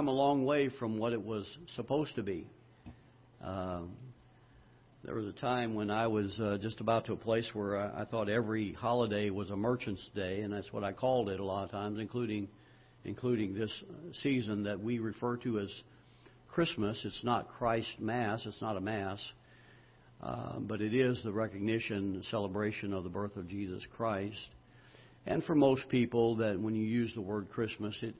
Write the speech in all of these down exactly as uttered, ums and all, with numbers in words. come a long way from what it was supposed to be. Uh, there was a time when I was uh, just about to a place where I, I thought every holiday was a merchant's day, and that's what I called it a lot of times, including including this season that we refer to as Christmas. It's not Christ Mass. It's not a Mass. Uh, but it is the recognition, celebration of the birth of Jesus Christ. And for most people, that when you use the word Christmas, it,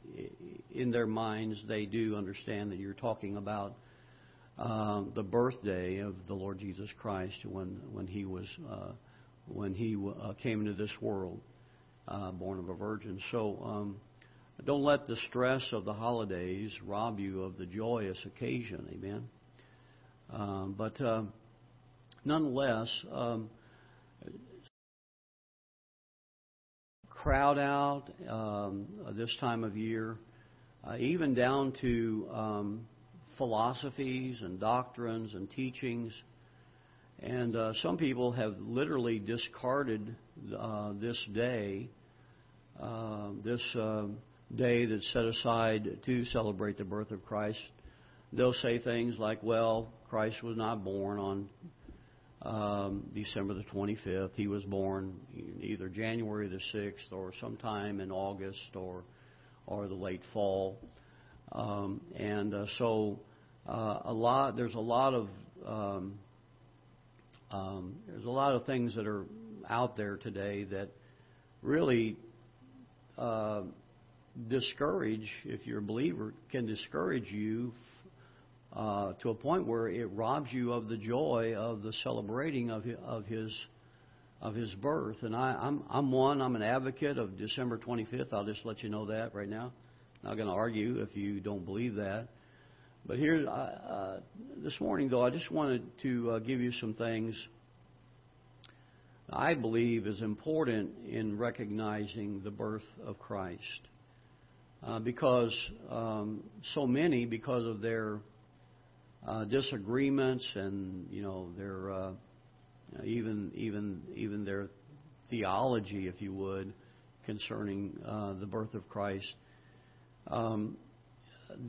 in their minds, they do understand that you're talking about uh, the birthday of the Lord Jesus Christ when when he was uh, when he uh, came into this world, uh, born of a virgin. So um, don't let the stress of the holidays rob you of the joyous occasion. Amen. Uh, but uh, nonetheless. Um, crowd out um, this time of year, uh, even down to um, philosophies and doctrines and teachings. And uh, some people have literally discarded uh, this day, uh, this uh, day that's set aside to celebrate the birth of Christ. They'll say things like, well, Christ was not born on Um, December the twenty-fifth. He was born either January the sixth or sometime in August or or the late fall. Um, and uh, so uh, a lot there's a lot of um, um, there's a lot of things that are out there today that really uh, discourage, if you're a believer, can discourage you Uh, to a point where it robs you of the joy of the celebrating of his, of his of his birth. And I, I'm I'm one. I'm an advocate of December twenty-fifth. I'll just let you know that right now. Not going to argue if you don't believe that. But here uh, this morning, though, I just wanted to uh, give you some things I believe is important in recognizing the birth of Christ, uh, because um, so many, because of their Uh, disagreements and, you know, their uh, even even even their theology, if you would, concerning uh, the birth of Christ. Um,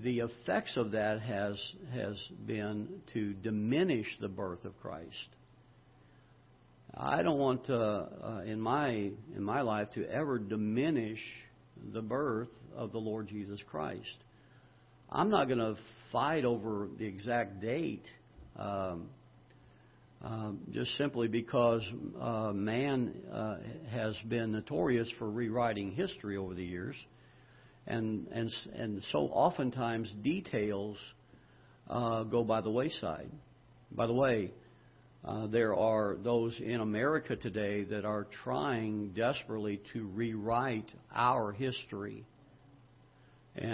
the effects of that has has been to diminish the birth of Christ. I don't want to, uh, in my in my life to ever diminish the birth of the Lord Jesus Christ. I'm not going to fight over the exact date um, uh, just simply because uh, man uh, has been notorious for rewriting history over the years. And and and so oftentimes details uh, go by the wayside. By the way, uh, there are those in America today that are trying desperately to rewrite our history.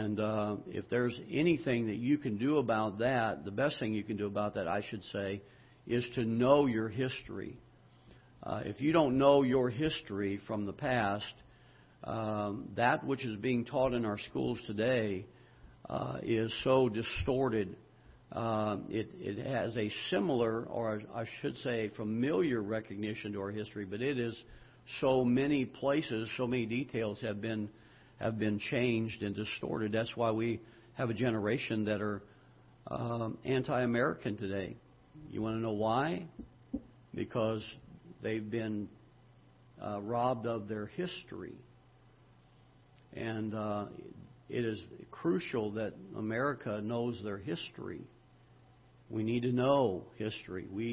And uh, if there's anything that you can do about that, the best thing you can do about that, I should say, is to know your history. Uh, if you don't know your history from the past, um, that which is being taught in our schools today uh, is so distorted. Uh, it, it has a similar, or I should say, a familiar recognition to our history, but it is so many places, so many details have been have been changed and distorted. That's why we have a generation that are um, anti-American today. You want to know why? Because they've been uh, robbed of their history. And uh, it is crucial that America knows their history. We need to know history. We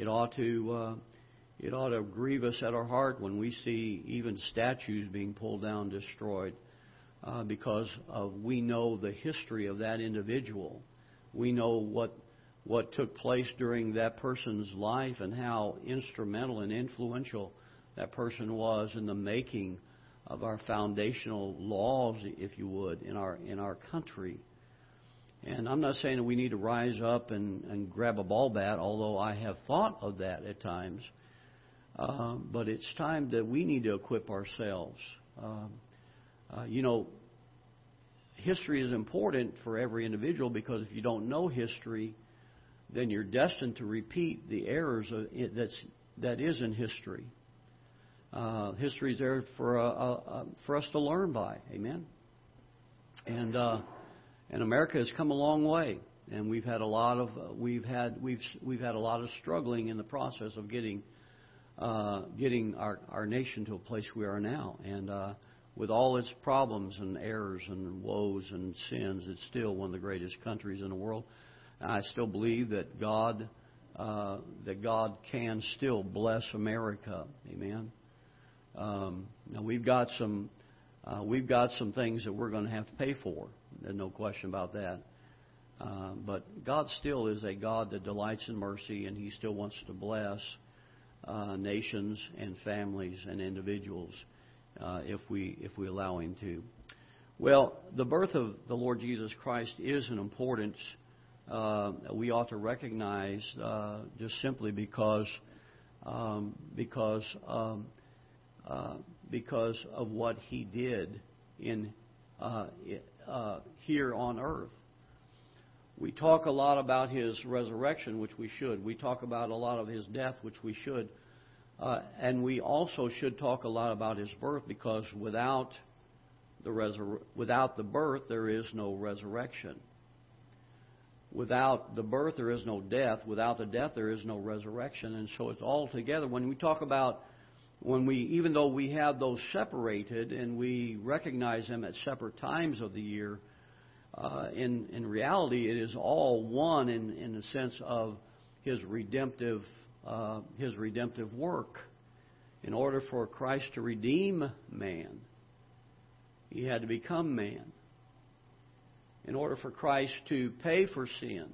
it ought to uh, It ought to grieve us at our heart when we see even statues being pulled down, destroyed, uh, because of we know the history of that individual. We know what what took place during that person's life and how instrumental and influential that person was in the making of our foundational laws, if you would, in our in our country. And I'm not saying that we need to rise up and, and grab a ball bat, although I have thought of that at times. Uh, but it's time that we need to equip ourselves. Um, uh, you know, history is important for every individual, because if you don't know history, then you're destined to repeat the errors of it that's, that is in history. Uh, history is there for uh, uh, for us to learn by. Amen? And uh, And America has come a long way, and we've had a lot of uh, we've had we've we've had a lot of struggling in the process of getting uh, getting our, our nation to a place we are now. And uh, with all its problems and errors and woes and sins, it's still one of the greatest countries in the world. And I still believe that God uh, that God can still bless America. Amen. Um, now we've got some uh, we've got some things that we're going to have to pay for. There's no question about that. Uh, but God still is a God that delights in mercy, and He still wants to bless uh, nations and families and individuals uh, if we if we allow Him to. Well, the birth of the Lord Jesus Christ is an importance uh, we ought to recognize uh, just simply because um, because um, uh, because of what He did in uh, uh, here on earth. We talk a lot about His resurrection, which we should. We talk about a lot of His death, which we should. Uh, and we also should talk a lot about His birth, because without the resur- without the birth, there is no resurrection. Without the birth, there is no death. Without the death, there is no resurrection. And so it's all together. When we talk about, when we, even though we have those separated and we recognize them at separate times of the year, Uh, in, in reality, it is all one in, in the sense of His redemptive uh, His redemptive work. In order for Christ to redeem man, He had to become man. In order for Christ to pay for sin,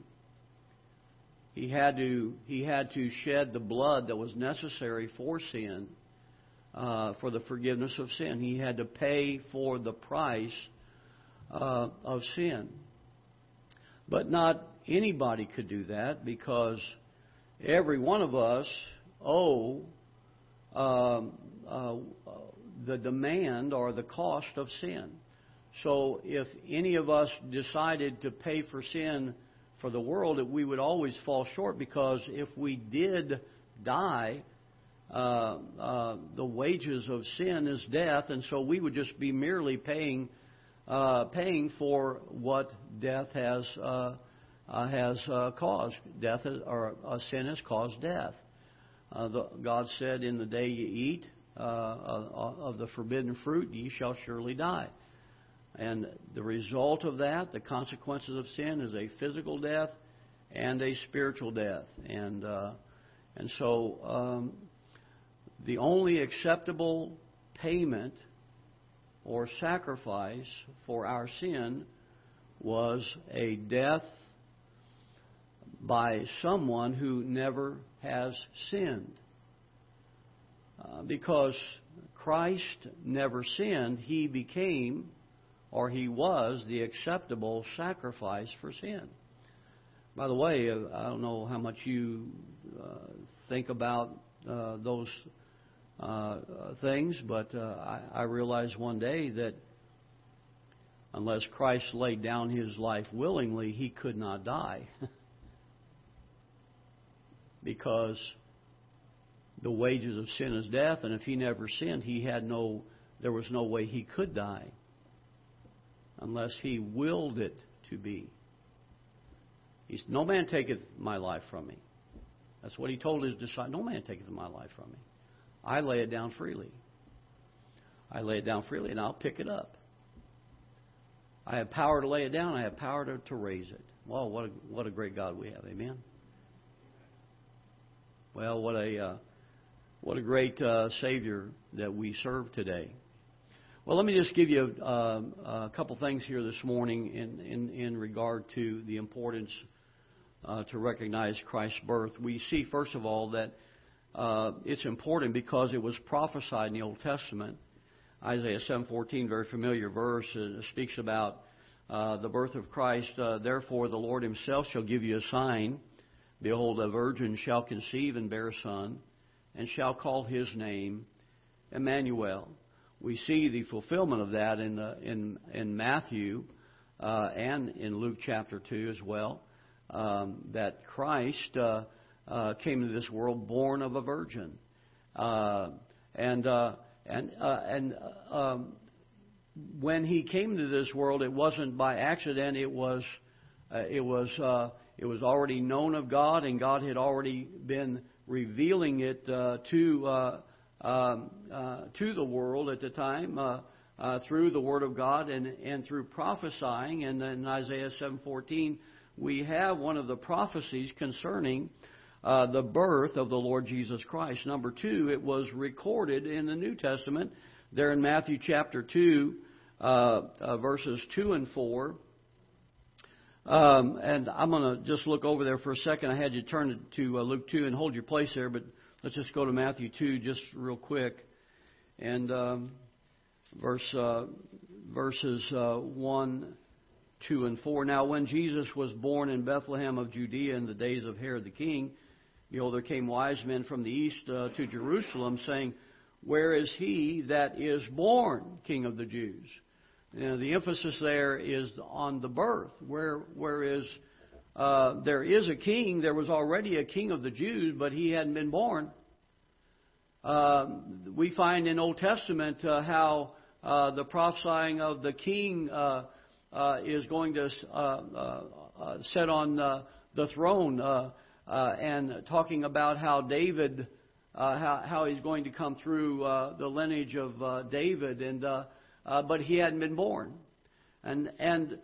He had to He had to shed the blood that was necessary for sin, uh, for the forgiveness of sin. He had to pay for the price Uh, of sin. But not anybody could do that, because every one of us owe um, uh, the demand or the cost of sin. So if any of us decided to pay for sin for the world, we would always fall short, because if we did die, uh, uh, the wages of sin is death, and so we would just be merely paying Uh, paying for what death has uh, uh, has uh, caused. Death is, or uh, sin has caused death. Uh, the, God said, "In the day you eat uh, of the forbidden fruit, ye shall surely die." And the result of that, the consequences of sin, is a physical death and a spiritual death. And uh, and so um, the only acceptable payment or sacrifice for our sin was a death by someone who never has sinned. Uh, because Christ never sinned, He became, or He was, the acceptable sacrifice for sin. By the way, I don't know how much you uh, think about uh, those Uh, things, but uh, I, I realized one day that unless Christ laid down His life willingly, He could not die, because the wages of sin is death, and if He never sinned, He had no, there was no way He could die unless He willed it to be. He said, "No man taketh my life from me." That's what He told His disciples. "No man taketh my life from me. I lay it down freely. I lay it down freely, and I'll pick it up. I have power to lay it down. I have power to, to raise it." Wow, what a, what a great God we have. Amen? Well, what a, uh, what a great uh, Savior that we serve today. Well, let me just give you uh, a couple things here this morning in, in, in regard to the importance uh, to recognize Christ's birth. We see, first of all, that Uh, it's important because it was prophesied in the Old Testament. Isaiah seven fourteen, very familiar verse, uh, speaks about uh, the birth of Christ. Uh, Therefore the Lord Himself shall give you a sign. Behold, a virgin shall conceive and bear a son, and shall call His name Emmanuel. We see the fulfillment of that in the, in, in Matthew uh, and in Luke chapter two as well, um, that Christ... Uh, Uh, came into this world born of a virgin, uh, and uh, and uh, and uh, um, when he came to this world, it wasn't by accident. It was, uh, it was, uh, it was already known of God, and God had already been revealing it uh, to uh, um, uh, to the world at the time uh, uh, through the Word of God and and through prophesying. And in Isaiah seven fourteen, we have one of the prophecies concerning uh, the birth of the Lord Jesus Christ. Number two, it was recorded in the New Testament. There in Matthew chapter two, uh, uh, verses two and four. Um, and I'm going to just look over there for a second. I had you turn to uh, Luke two and hold your place there, but let's just go to Matthew two just real quick. And um, verse uh, verses uh, one, two, and four. Now when Jesus was born in Bethlehem of Judea in the days of Herod the king, behold, there came wise men from the east uh, to Jerusalem, saying, "Where is he that is born King of the Jews?" Now, the emphasis there is on the birth. Where, where is uh, there is a king. There was already a king of the Jews, but he hadn't been born. Uh, we find in Old Testament uh, how uh, the prophesying of the king uh, uh, is going to uh, uh, uh, set on uh, the throne, uh, uh, and talking about how David. Uh, how, how he's going to come through uh, the lineage of uh, David, and uh, uh, but he hadn't been born, and and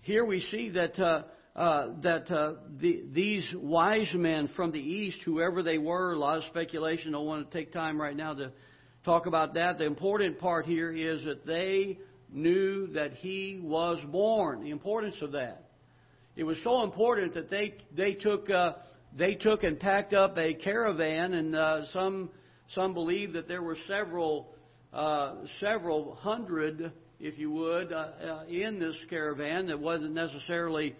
here we see that uh, uh, that uh, the, these wise men from the east, whoever they were, a lot of speculation. Don't want to take time right now to talk about that. The important part here is that they knew that he was born. The importance of that. It was so important that they they took. Uh, They took and packed up a caravan, and uh, some some believe that there were several uh, several hundred, if you would, uh, uh, in this caravan. That wasn't necessarily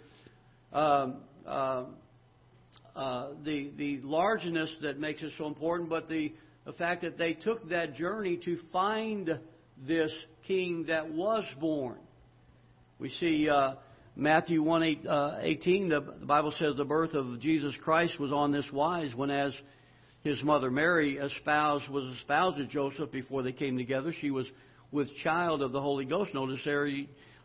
um, uh, uh, the the largeness that makes it so important, but the, the fact that they took that journey to find this king that was born. We see. Uh, Matthew one eighteen, the Bible says the birth of Jesus Christ was on this wise, when as his mother Mary espoused, was espoused to Joseph before they came together. She was with child of the Holy Ghost. Notice there,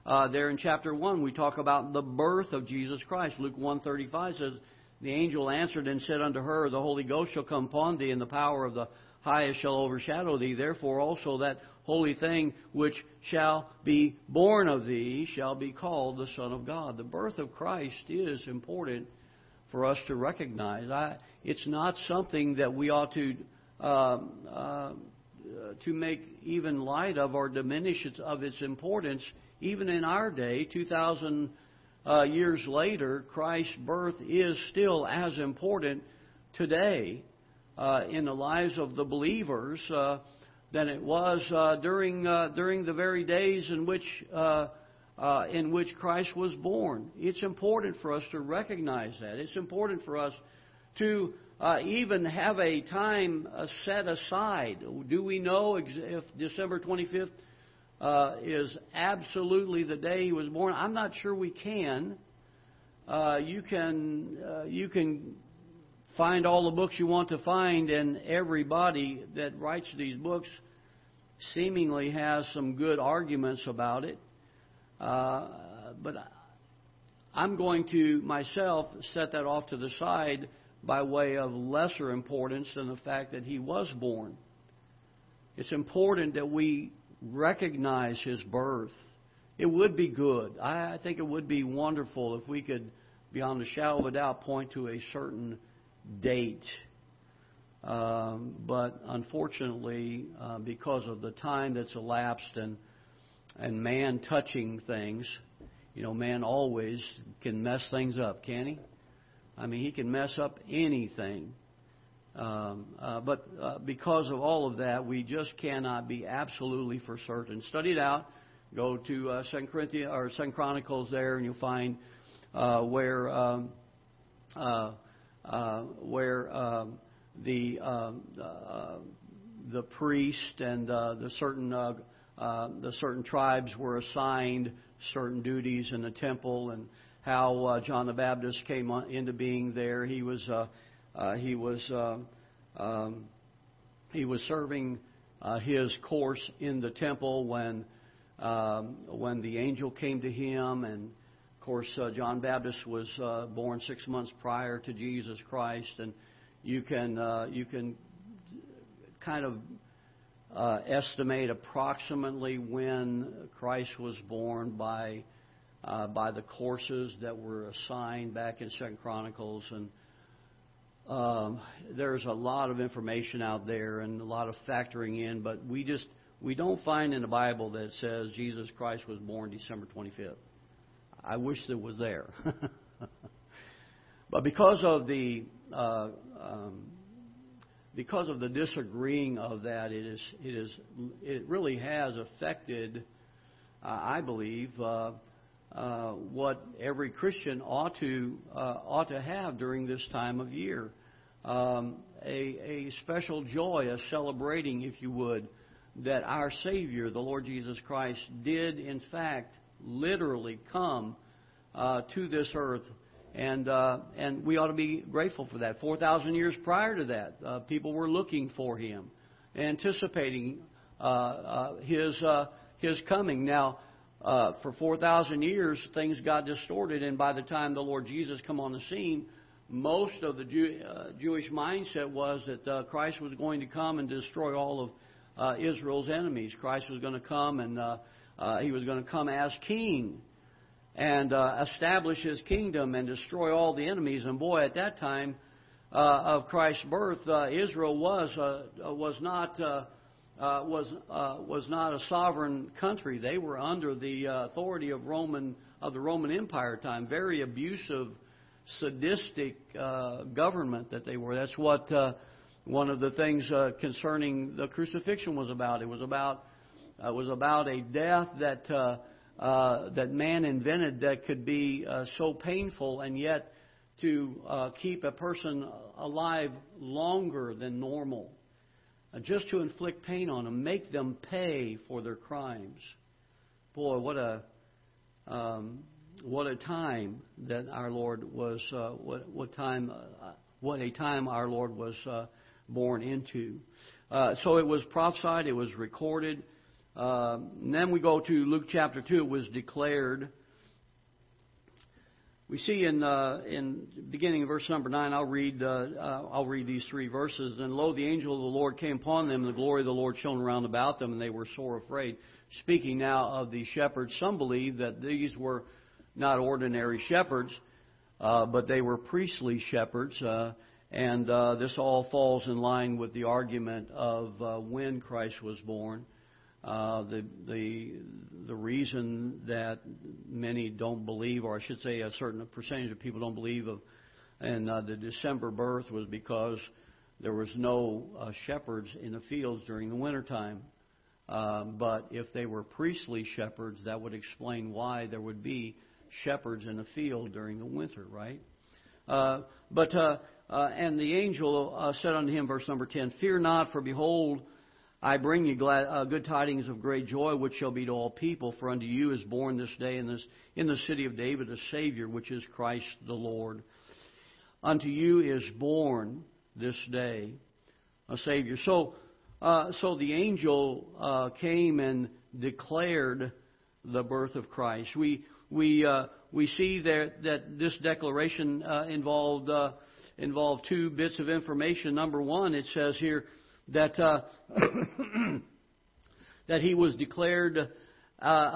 uh, there in chapter one, we talk about the birth of Jesus Christ. Luke one thirty-five says, "The angel answered and said unto her, The Holy Ghost shall come upon thee, and the power of the highest shall overshadow thee. Therefore also that holy thing which shall be born of thee shall be called the Son of God." The birth of Christ is important for us to recognize. I, it's not something that we ought to um, uh, to make even light of or diminish its, of its importance. Even in our day, two thousand uh, years later, Christ's birth is still as important today uh, in the lives of the believers Uh, than it was uh, during uh, during the very days in which uh, uh, in which Christ was born. It's important for us to recognize that. It's important for us to uh, even have a time uh, set aside. Do we know ex- if December twenty-fifth uh, is absolutely the day he was born? I'm not sure we can. Uh, you can uh, you can. Find all the books you want to find, and everybody that writes these books seemingly has some good arguments about it. Uh, but I'm going to myself set that off to the side by way of lesser importance than the fact that he was born. It's important that we recognize his birth. It would be good. I think it would be wonderful if we could, beyond a shadow of a doubt, point to a certain date, um, but unfortunately, uh, because of the time that's elapsed and and man touching things, you know, man always can mess things up, can't he? I mean, he can mess up anything. Um, uh, but uh, because of all of that, we just cannot be absolutely for certain. Study it out. Go to uh, Second Corinthians or Second Chronicles there, and you'll find uh, where. Um, uh, Uh, where um, the um, uh, the priest and uh, the certain uh, uh, the certain tribes were assigned certain duties in the temple, and how uh, John the Baptist came on, into being there. He was uh, uh, he was uh, um, he was serving uh, his course in the temple when um, when the angel came to him. And, of course, uh, John Baptist was uh, born six months prior to Jesus Christ. And you can uh, you can kind of uh, estimate approximately when Christ was born by uh, by the courses that were assigned back in Second Chronicles. And Um, there's a lot of information out there and a lot of factoring in, but we just we don't find in the Bible that it says Jesus Christ was born December twenty-fifth. I wish it was there, but because of the uh, um, because of the disagreeing of that, it is it is it really has affected, uh, I believe. Uh, Uh, what every Christian ought to uh, ought to have during this time of year, um, a, a special joy, a celebrating, if you would, that our Savior, the Lord Jesus Christ, did in fact literally come uh, to this earth, and uh, and we ought to be grateful for that. Four thousand years prior to that, uh, people were looking for Him, anticipating uh, uh, His uh, His coming. Now. Uh, for four thousand years, things got distorted, and by the time the Lord Jesus come on the scene, most of the Jew, uh, Jewish mindset was that uh, Christ was going to come and destroy all of uh, Israel's enemies. Christ was going to come, and uh, uh, He was going to come as king and uh, establish His kingdom and destroy all the enemies. And boy, at that time uh, of Christ's birth, uh, Israel was uh, was not... Uh, Uh, was uh, was not a sovereign country. They were under the uh, authority of Roman of the Roman Empire at the time. Very abusive, sadistic uh, government that they were. That's what uh, one of the things uh, concerning the crucifixion was about. It was about uh, was about a death that uh, uh, that man invented that could be uh, so painful, and yet to uh, keep a person alive longer than normal. Just to inflict pain on them, make them pay for their crimes. Boy, what a um, what a time that our Lord was. Uh, what what time? Uh, what a time our Lord was uh, born into. Uh, so it was prophesied. It was recorded. Uh, and then we go to Luke chapter two. It was declared. We see in uh, in beginning of verse number nine. I'll read uh, uh, I'll read these three verses. And lo, the angel of the Lord came upon them, and the glory of the Lord shone round about them, and they were sore afraid. Speaking now of the shepherds, some believe that these were not ordinary shepherds, uh, but they were priestly shepherds. Uh, and uh, this all falls in line with the argument of uh, when Christ was born. Uh, the the the reason that many don't believe, or I should say, a certain percentage of people don't believe of, and uh, the December birth was because there was no uh, shepherds in the fields during the wintertime. Uh, but if they were priestly shepherds, that would explain why there would be shepherds in the field during the winter, right? Uh, but uh, uh, and the angel uh, said unto him, verse number ten, "Fear not, for behold, I bring you glad, uh, good tidings of great joy, which shall be to all people. For unto you is born this day in, this, in the city of David a Savior, which is Christ the Lord. Unto you is born this day a Savior." So, uh, so the angel uh, came and declared the birth of Christ. We we uh, we see there that this declaration uh, involved uh, involved two bits of information. Number one, it says here. That uh, that he was declared uh,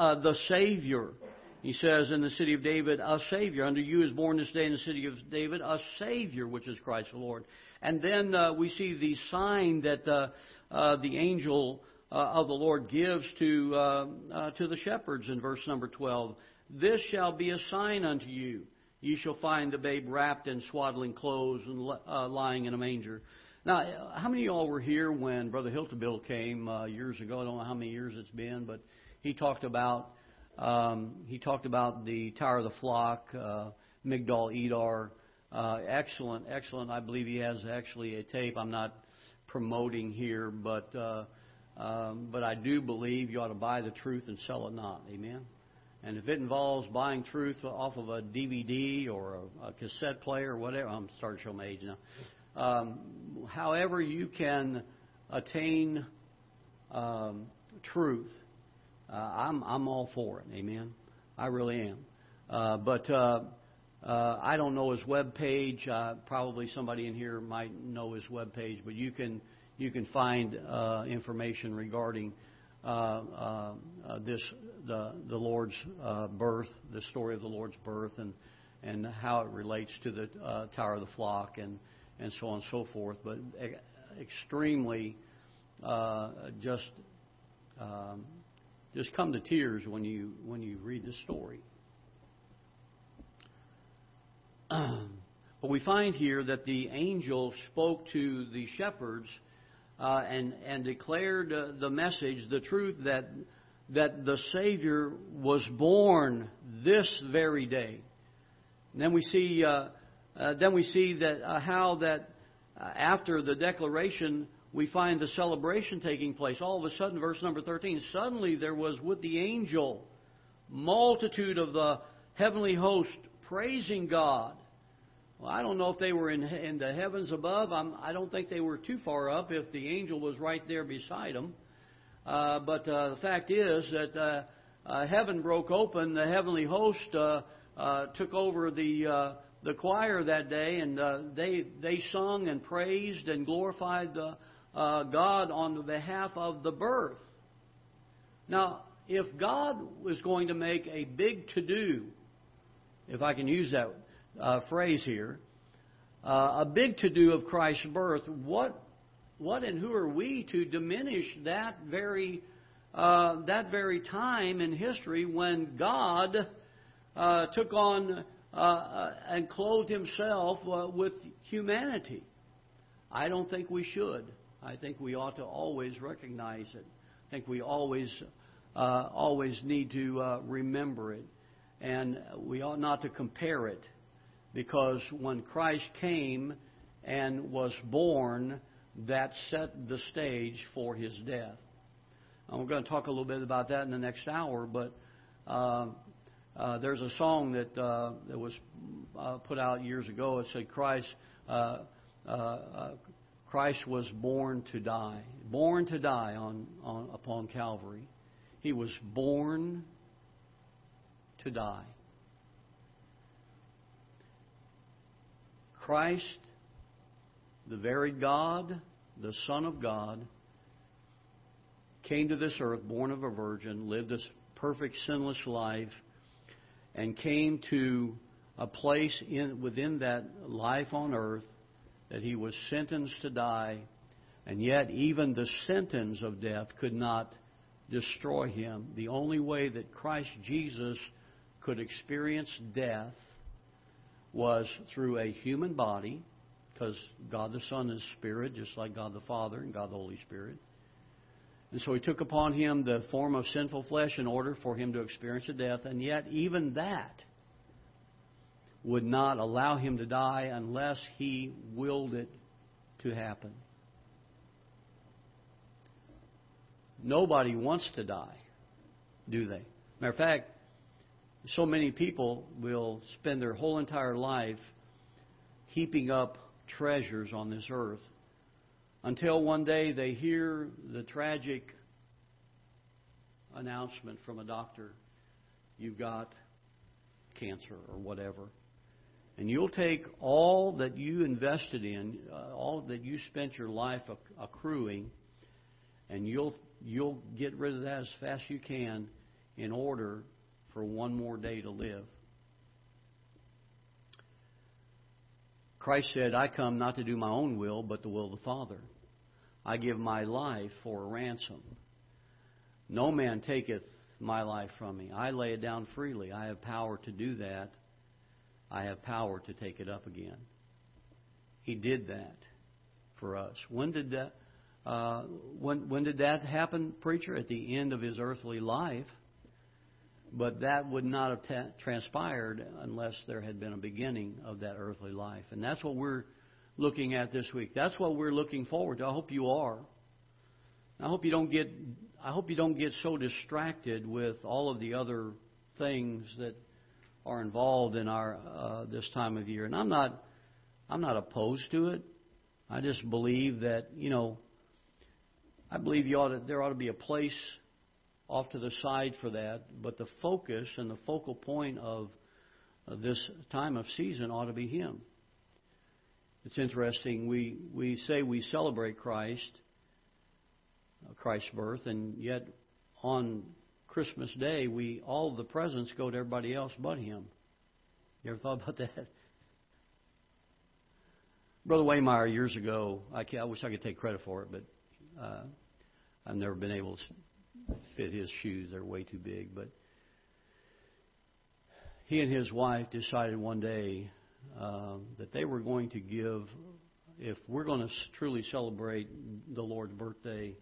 uh, the Savior. He says, in the city of David, a Savior. Unto you is born this day in the city of David a Savior, which is Christ the Lord. And then uh, we see the sign that uh, uh, the angel uh, of the Lord gives to uh, uh, to the shepherds in verse number twelve. "This shall be a sign unto you. You shall find the babe wrapped in swaddling clothes and uh, lying in a manger." Now, how many of y'all were here when Brother Hiltable came uh, years ago? I don't know how many years it's been, but he talked about um, he talked about the Tower of the Flock, uh, Migdal Edar. Uh, excellent, excellent. I believe he has actually a tape. I'm not promoting here, but uh, um, but I do believe you ought to buy the truth and sell it not. Amen. And if it involves buying truth off of a D V D or a, a cassette player or whatever, I'm starting to show my age now. Um, however you can attain um, truth, uh, I'm I'm all for it. Amen. I really am. Uh, but uh, uh, I don't know his web page. Uh, probably somebody in here might know his web page. But you can you can find uh, information regarding uh, uh, this the the Lord's uh, birth, the story of the Lord's birth, and and how it relates to the uh, Tower of the Flock, and and so on and so forth. But e- extremely uh, just. Um, Just come to tears when you when you read the story. But we find here that the angel spoke to the shepherds uh, and and declared uh, the message, the truth that that the Savior was born this very day. And then we see uh, uh, then we see that uh, how that uh, after the declaration, we find the celebration taking place. All of a sudden, verse number thirteen, suddenly there was with the angel multitude of the heavenly host praising God. Well, I don't know if they were in, in the heavens above. I'm, I don't think they were too far up if the angel was right there beside them. Uh, but uh, the fact is that uh, uh, heaven broke open. The heavenly host uh, uh, took over the... Uh, the choir that day, and uh, they they sung and praised and glorified the uh, God on the behalf of the birth. Now, if God was going to make a big to-do, if I can use that uh, phrase here, uh, a big to-do of Christ's birth, what what and who are we to diminish that very uh, that very time in history when God uh, took on Uh, uh, and clothed himself uh, with humanity? I don't think we should. I think we ought to always recognize it. I think we always, uh, always need to uh, remember it. And we ought not to compare it, because when Christ came and was born, that set the stage for his death. And we're going to talk a little bit about that in the next hour, but... Uh, Uh, there's a song that uh, that was uh, put out years ago. It said, "Christ, uh, uh, uh, Christ was born to die, born to die on, on upon Calvary. He was born to die. Christ, the very God, the Son of God, came to this earth, born of a virgin, lived this perfect, sinless life." And came to a place in within that life on earth that he was sentenced to die, and yet even the sentence of death could not destroy him. The only way that Christ Jesus could experience death was through a human body, because God the Son is spirit, just like God the Father and God the Holy Spirit. And so he took upon him the form of sinful flesh in order for him to experience a death. And yet even that would not allow him to die unless he willed it to happen. Nobody wants to die, do they? Matter of fact, so many people will spend their whole entire life heaping up treasures on this earth, until one day they hear the tragic announcement from a doctor, you've got cancer or whatever. And you'll take all that you invested in, uh, all that you spent your life accruing, and you'll you'll get rid of that as fast as you can in order for one more day to live. Christ said, I come not to do my own will, but the will of the Father. I give my life for a ransom. No man taketh my life from me. I lay it down freely. I have power to do that. I have power to take it up again. He did that for us. When did that, uh, when, when did that happen, preacher? At the end of his earthly life. But that would not have ta- transpired unless there had been a beginning of that earthly life. And that's what we're looking at this week. That's what we're looking forward to. I hope you are. I hope you don't get I hope you don't get so distracted with all of the other things that are involved in our uh, this time of year. And I'm not I'm not opposed to it. I just believe that, you know, I believe you ought to, there ought to be a place off to the side for that, but the focus and the focal point of this time of season ought to be Him. It's interesting, we, we say we celebrate Christ, Christ's birth, and yet on Christmas Day, we all the presents go to everybody else but Him. You ever thought about that? Brother Wehmeyer, years ago, I, I wish I could take credit for it, but uh, I've never been able to fit his shoes. They're way too big. But he and his wife decided one day uh, that they were going to give, if we're going to truly celebrate the Lord's birthday,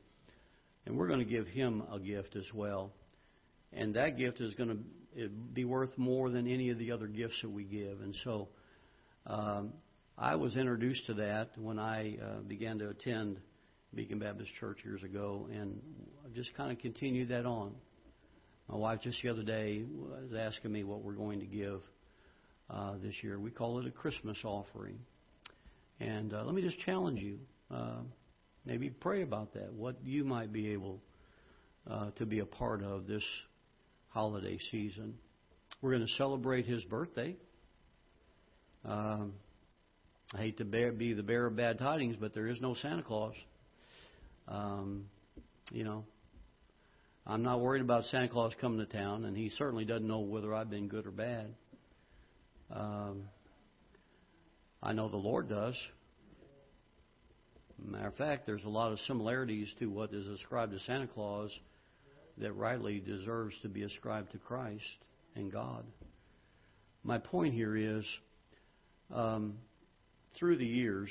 and we're going to give Him a gift as well. And that gift is going to be worth more than any of the other gifts that we give. And so um, I was introduced to that when I uh, began to attend Beacon Baptist Church years ago, and I just kind of continued that on. My wife just the other day was asking me what we're going to give uh, this year. We call it a Christmas offering. And uh, let me just challenge you. Uh, maybe pray about that, what you might be able uh, to be a part of this holiday season. We're going to celebrate His birthday. Um, I hate to bear, be the bearer of bad tidings, but there is no Santa Claus. Um, you know, I'm not worried about Santa Claus coming to town, and he certainly doesn't know whether I've been good or bad. Um, I know the Lord does. Matter of fact, there's a lot of similarities to what is ascribed to Santa Claus that rightly deserves to be ascribed to Christ and God. My point here is, um, through the years,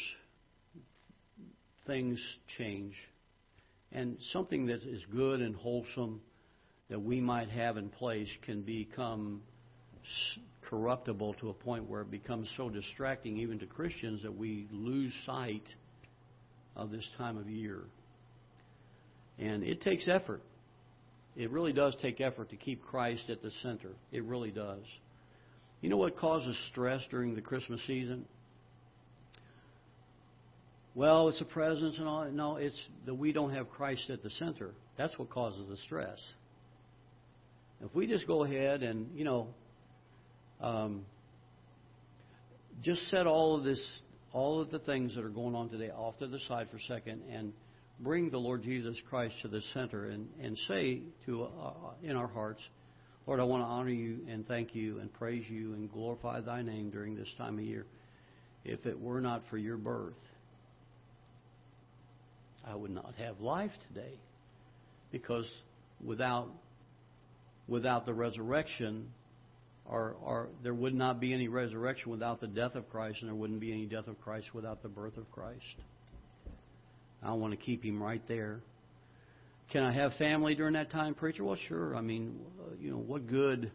things change. And something that is good and wholesome that we might have in place can become corruptible to a point where it becomes so distracting even to Christians that we lose sight of this time of year. And it takes effort. It really does take effort to keep Christ at the center. It really does. You know what causes stress during the Christmas season? Well, it's the presents and all. No, it's that we don't have Christ at the center. That's what causes the stress. If we just go ahead and, you know, um, just set all of this, all of the things that are going on today off to the side for a second and bring the Lord Jesus Christ to the center and, and say to uh, in our hearts, Lord, I want to honor you and thank you and praise you and glorify thy name during this time of year. If it were not for your birth, I would not have life today, because without without the resurrection, or, or there would not be any resurrection without the death of Christ, and there wouldn't be any death of Christ without the birth of Christ. I want to keep Him right there. Can I have family during that time, preacher? Well, sure. I mean, you know, what good,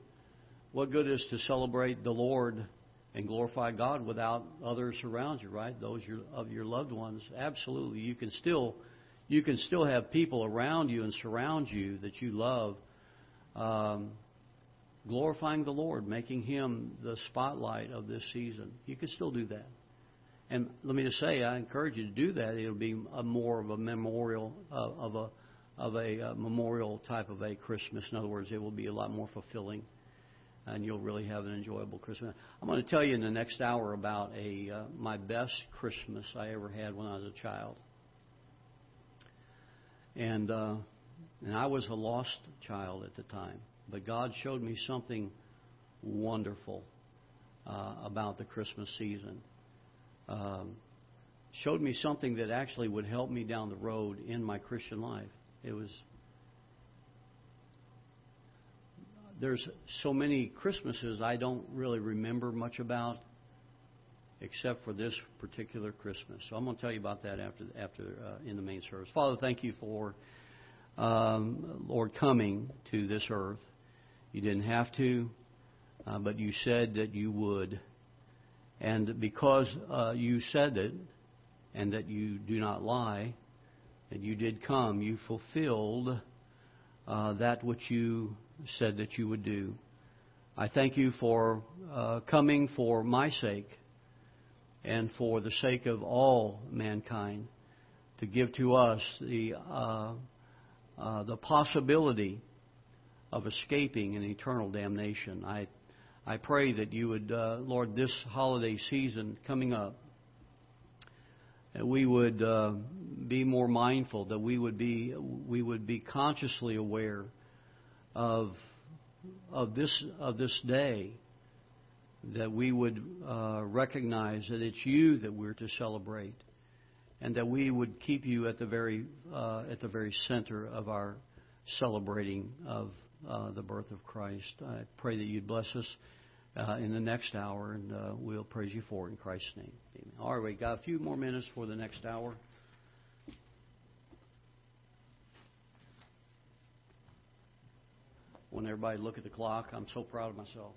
what good is to celebrate the Lord and glorify God without others around you, right? Those of your loved ones. Absolutely. You can still you can still have people around you and surround you that you love, um, glorifying the Lord, making Him the spotlight of this season. You can still do that. And let me just say, I encourage you to do that. It'll be a more of a memorial, uh, of a of a uh, memorial type of a Christmas. In other words, it will be a lot more fulfilling, and you'll really have an enjoyable Christmas. I'm going to tell you in the next hour about a uh, my best Christmas I ever had when I was a child. And, uh, and I was a lost child at the time. But God showed me something wonderful uh, about the Christmas season. Um, showed me something that actually would help me down the road in my Christian life. It was... There's so many Christmases I don't really remember much about except for this particular Christmas. So I'm going to tell you about that after after uh, in the main service. Father, thank you for, um, Lord, coming to this earth. You didn't have to, uh, but you said that you would. And because uh, you said it and that you do not lie, that you did come, you fulfilled uh, that which you said that you would do. I thank you for uh, coming for my sake and for the sake of all mankind to give to us the uh, uh, the possibility of escaping an eternal damnation. I I pray that you would, uh, Lord, this holiday season coming up, that we would uh, be more mindful, that we would be we would be consciously aware of of this of this day, that we would uh, recognize that it's you that we're to celebrate, and that we would keep you at the very uh, at the very center of our celebrating of uh, the birth of Christ. I pray that you'd bless us uh, in the next hour, and uh, we'll praise you for it in Christ's name. Amen. All right, we got a few more minutes for the next hour. I want everybody to look at the clock. I'm so proud of myself.